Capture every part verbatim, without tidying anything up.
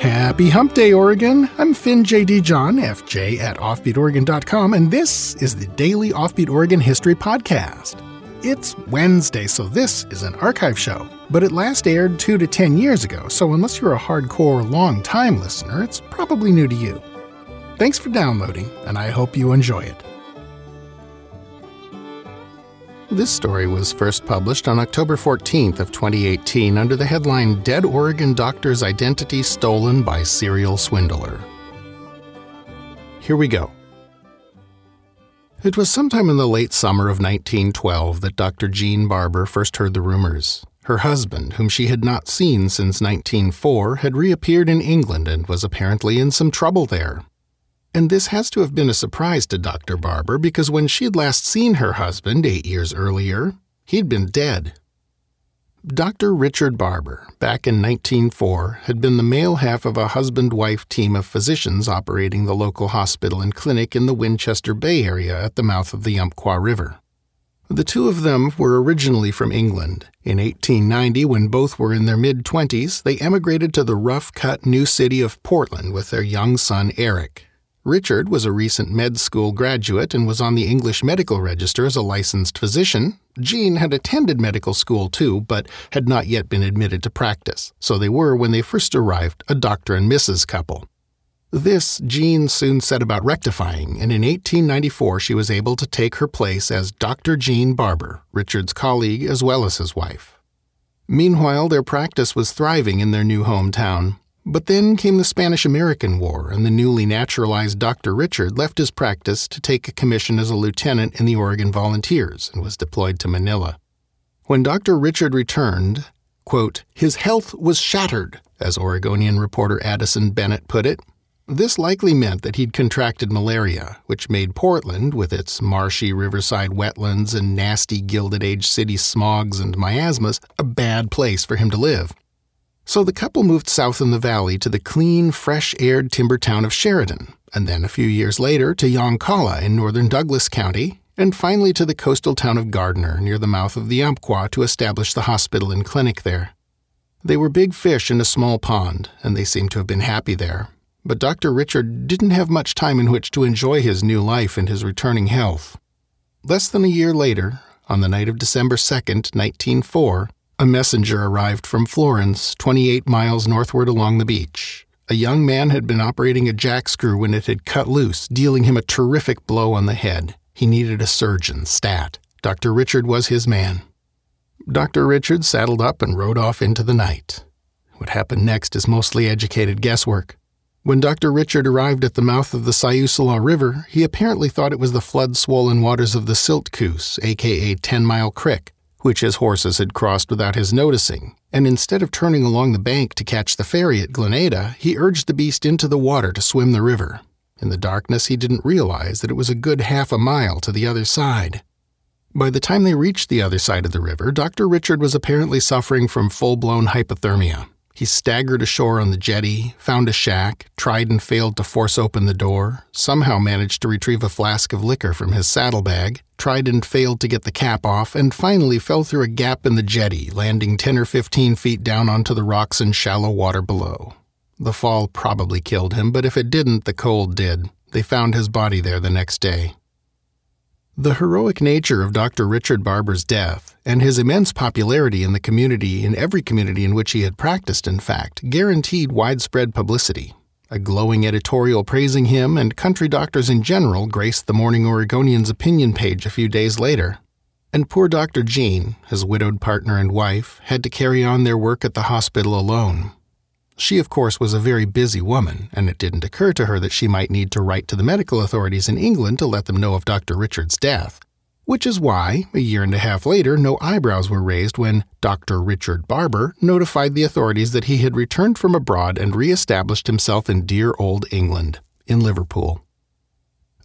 Happy Hump Day, Oregon! I'm Finn J D. John, F J at Offbeat Oregon dot com, and this is the Daily Offbeat Oregon History Podcast. It's Wednesday, so this is an archive show, but it last aired two to ten years ago, so unless you're a hardcore, long-time listener, it's probably new to you. Thanks for downloading, and I hope you enjoy it. This story was first published on October fourteenth of twenty eighteen under the headline Dead Oregon Doctor's Identity Stolen by Serial Swindler. Here we go. It was sometime in the late summer of nineteen twelve that Doctor Jean Barber first heard the rumors. Her husband, whom she had not seen since nineteen oh four, had reappeared in England and was apparently in some trouble there. And this has to have been a surprise to Doctor Barber, because when she had last seen her husband eight years earlier, he'd been dead. Doctor Richard Barber, back in nineteen oh four, had been the male half of a husband-wife team of physicians operating the local hospital and clinic in the Winchester Bay area at the mouth of the Umpqua River. The two of them were originally from England. In eighteen ninety, when both were in their mid-twenties, they emigrated to the rough-cut new city of Portland with their young son Eric. Richard was a recent med school graduate and was on the English medical register as a licensed physician. Jean had attended medical school too, but had not yet been admitted to practice, so they were, when they first arrived, a doctor and missus couple. This Jean soon set about rectifying, and in eighteen ninety-four she was able to take her place as Doctor Jean Barber, Richard's colleague as well as his wife. Meanwhile, their practice was thriving in their new hometown. But then came the Spanish-American War, and the newly naturalized Doctor Richard left his practice to take a commission as a lieutenant in the Oregon Volunteers and was deployed to Manila. When Doctor Richard returned, quote, his health was shattered, as Oregonian reporter Addison Bennett put it. This likely meant that he'd contracted malaria, which made Portland, with its marshy riverside wetlands and nasty Gilded Age city smogs and miasmas, a bad place for him to live. So the couple moved south in the valley to the clean, fresh-aired timber town of Sheridan, and then a few years later to Yoncalla in northern Douglas County, and finally to the coastal town of Gardiner near the mouth of the Umpqua to establish the hospital and clinic there. They were big fish in a small pond, and they seemed to have been happy there. But Doctor Richard didn't have much time in which to enjoy his new life and his returning health. Less than a year later, on the night of December second, nineteen oh four, a messenger arrived from Florence, twenty-eight miles northward along the beach. A young man had been operating a jack screw when it had cut loose, dealing him a terrific blow on the head. He needed a surgeon, stat. Doctor Richard was his man. Doctor Richard saddled up and rode off into the night. What happened next is mostly educated guesswork. When Doctor Richard arrived at the mouth of the Sayusala River, he apparently thought it was the flood-swollen waters of the Siltcoos, aka Ten Mile Creek, which his horses had crossed without his noticing, and instead of turning along the bank to catch the ferry at Glenada, he urged the beast into the water to swim the river. In the darkness, he didn't realize that it was a good half a mile to the other side. By the time they reached the other side of the river, Doctor Richard was apparently suffering from full-blown hypothermia. He staggered ashore on the jetty, found a shack, tried and failed to force open the door, somehow managed to retrieve a flask of liquor from his saddlebag, tried and failed to get the cap off, and finally fell through a gap in the jetty, landing ten or fifteen feet down onto the rocks and shallow water below. The fall probably killed him, but if it didn't, the cold did. They found his body there the next day. The heroic nature of Doctor Richard Barber's death, and his immense popularity in the community, in every community in which he had practiced, in fact, guaranteed widespread publicity. A glowing editorial praising him and country doctors in general graced the Morning Oregonian's opinion page a few days later. And poor Doctor Jean, his widowed partner and wife, had to carry on their work at the hospital alone. She, of course, was a very busy woman, and it didn't occur to her that she might need to write to the medical authorities in England to let them know of Doctor Richard's death, which is why, a year and a half later, no eyebrows were raised when Doctor Richard Barber notified the authorities that he had returned from abroad and re-established himself in dear old England, in Liverpool.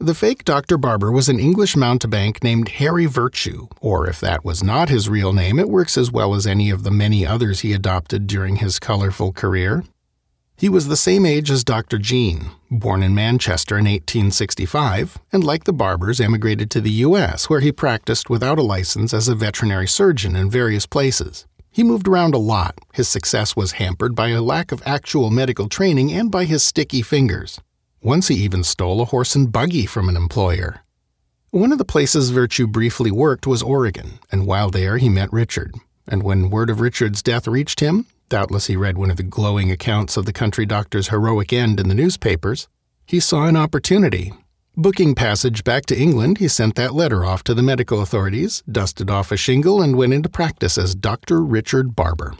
The fake Doctor Barber was an English mountebank named Harry Virtue, or if that was not his real name, it works as well as any of the many others he adopted during his colorful career. He was the same age as Doctor Jean, born in Manchester in eighteen sixty-five, and like the Barbers, emigrated to the U S, where he practiced without a license as a veterinary surgeon in various places. He moved around a lot. His success was hampered by a lack of actual medical training and by his sticky fingers. Once he even stole a horse and buggy from an employer. One of the places Virtue briefly worked was Oregon, and while there he met Richard. And when word of Richard's death reached him, doubtless he read one of the glowing accounts of the country doctor's heroic end in the newspapers, he saw an opportunity. Booking passage back to England, he sent that letter off to the medical authorities, dusted off a shingle, and went into practice as Doctor Richard Barber.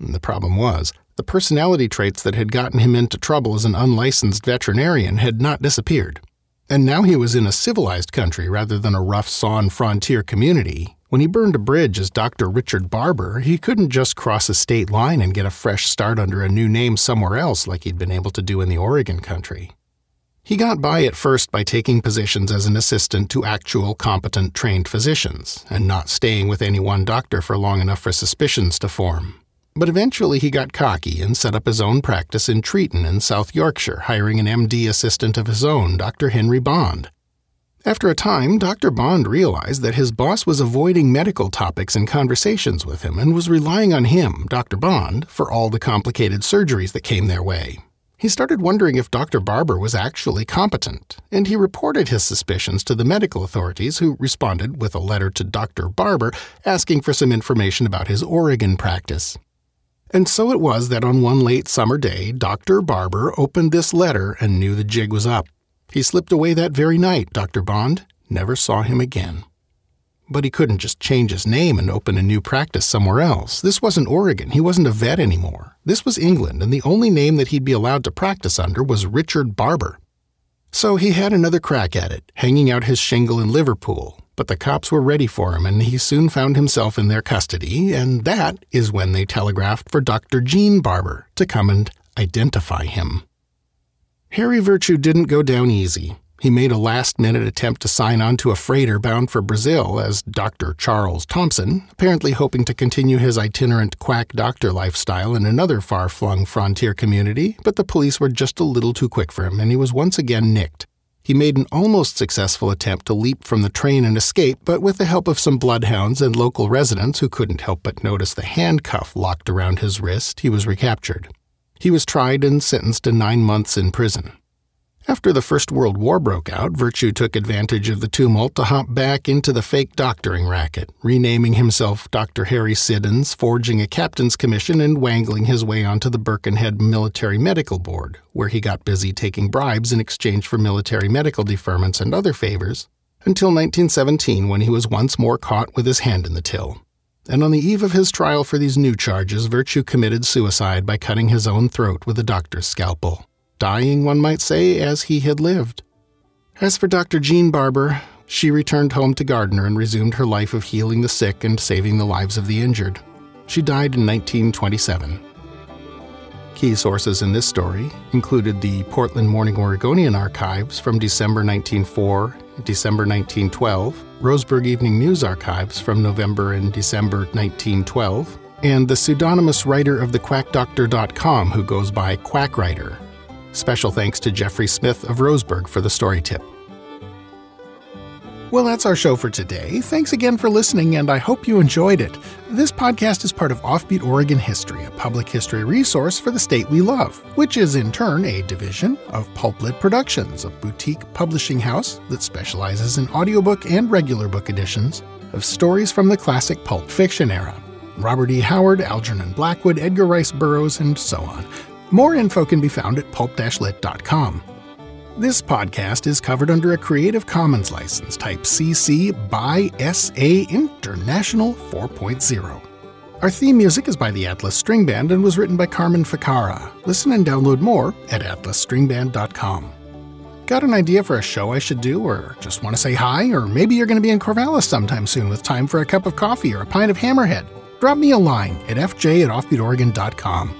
And the problem was, the personality traits that had gotten him into trouble as an unlicensed veterinarian had not disappeared. And now he was in a civilized country rather than a rough-sawn frontier community. When he burned a bridge as Doctor Richard Barber, he couldn't just cross a state line and get a fresh start under a new name somewhere else like he'd been able to do in the Oregon country. He got by at first by taking positions as an assistant to actual, competent, trained physicians, and not staying with any one doctor for long enough for suspicions to form. But eventually he got cocky and set up his own practice in Treeton in South Yorkshire, hiring an M D assistant of his own, Doctor Henry Bond. After a time, Doctor Bond realized that his boss was avoiding medical topics in conversations with him and was relying on him, Doctor Bond, for all the complicated surgeries that came their way. He started wondering if Doctor Barber was actually competent, and he reported his suspicions to the medical authorities, who responded with a letter to Doctor Barber asking for some information about his Oregon practice. And so it was that on one late summer day, Doctor Barber opened this letter and knew the jig was up. He slipped away that very night, Doctor Bond, never saw him again. But he couldn't just change his name and open a new practice somewhere else. This wasn't Oregon. He wasn't a vet anymore. This was England, and the only name that he'd be allowed to practice under was Richard Barber. So he had another crack at it, hanging out his shingle in Liverpool. But the cops were ready for him, and he soon found himself in their custody, and that is when they telegraphed for Doctor Jean Barber to come and identify him. Harry Virtue didn't go down easy. He made a last-minute attempt to sign on to a freighter bound for Brazil as Doctor Charles Thompson, apparently hoping to continue his itinerant quack doctor lifestyle in another far-flung frontier community, but the police were just a little too quick for him, and he was once again nicked. He made an almost successful attempt to leap from the train and escape, but with the help of some bloodhounds and local residents who couldn't help but notice the handcuff locked around his wrist, he was recaptured. He was tried and sentenced to nine months in prison. After the First World War broke out, Virtue took advantage of the tumult to hop back into the fake doctoring racket, renaming himself Doctor Harry Siddons, forging a captain's commission, and wangling his way onto the Birkenhead Military Medical Board, where he got busy taking bribes in exchange for military medical deferments and other favors, until nineteen seventeen, when he was once more caught with his hand in the till. And on the eve of his trial for these new charges, Virtue committed suicide by cutting his own throat with a doctor's scalpel. Dying, one might say, as he had lived. As for Doctor Jean Barber, she returned home to Gardiner and resumed her life of healing the sick and saving the lives of the injured. She died in nineteen twenty-seven. Key sources in this story included the Portland Morning Oregonian archives from December nineteen oh four, December nineteen twelve, Roseburg Evening News archives from November and December nineteen twelve, and the pseudonymous writer of the quack doctor dot com who goes by Quackwriter. Special thanks to Jeffrey Smith of Roseburg for the story tip. Well, that's our show for today. Thanks again for listening, and I hope you enjoyed it. This podcast is part of Offbeat Oregon History, a public history resource for the state we love, which is in turn a division of Pulplit Productions, a boutique publishing house that specializes in audiobook and regular book editions of stories from the classic pulp fiction era. Robert E. Howard, Algernon Blackwood, Edgar Rice Burroughs, and so on. More info can be found at pulp dash lit dot com. This podcast is covered under a Creative Commons license type C C by S A International four point oh. Our theme music is by the Atlas String Band and was written by Carmen Ficara. Listen and download more at atlas string band dot com. Got an idea for a show I should do, or just want to say hi, or maybe you're going to be in Corvallis sometime soon with time for a cup of coffee or a pint of Hammerhead? Drop me a line at f j at offbeat oregon dot com.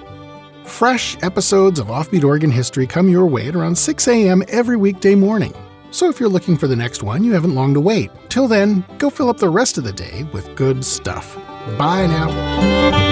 Fresh episodes of Offbeat Oregon History come your way at around six a.m. every weekday morning. So if you're looking for the next one, you haven't long to wait. Till then, go fill up the rest of the day with good stuff. Bye now.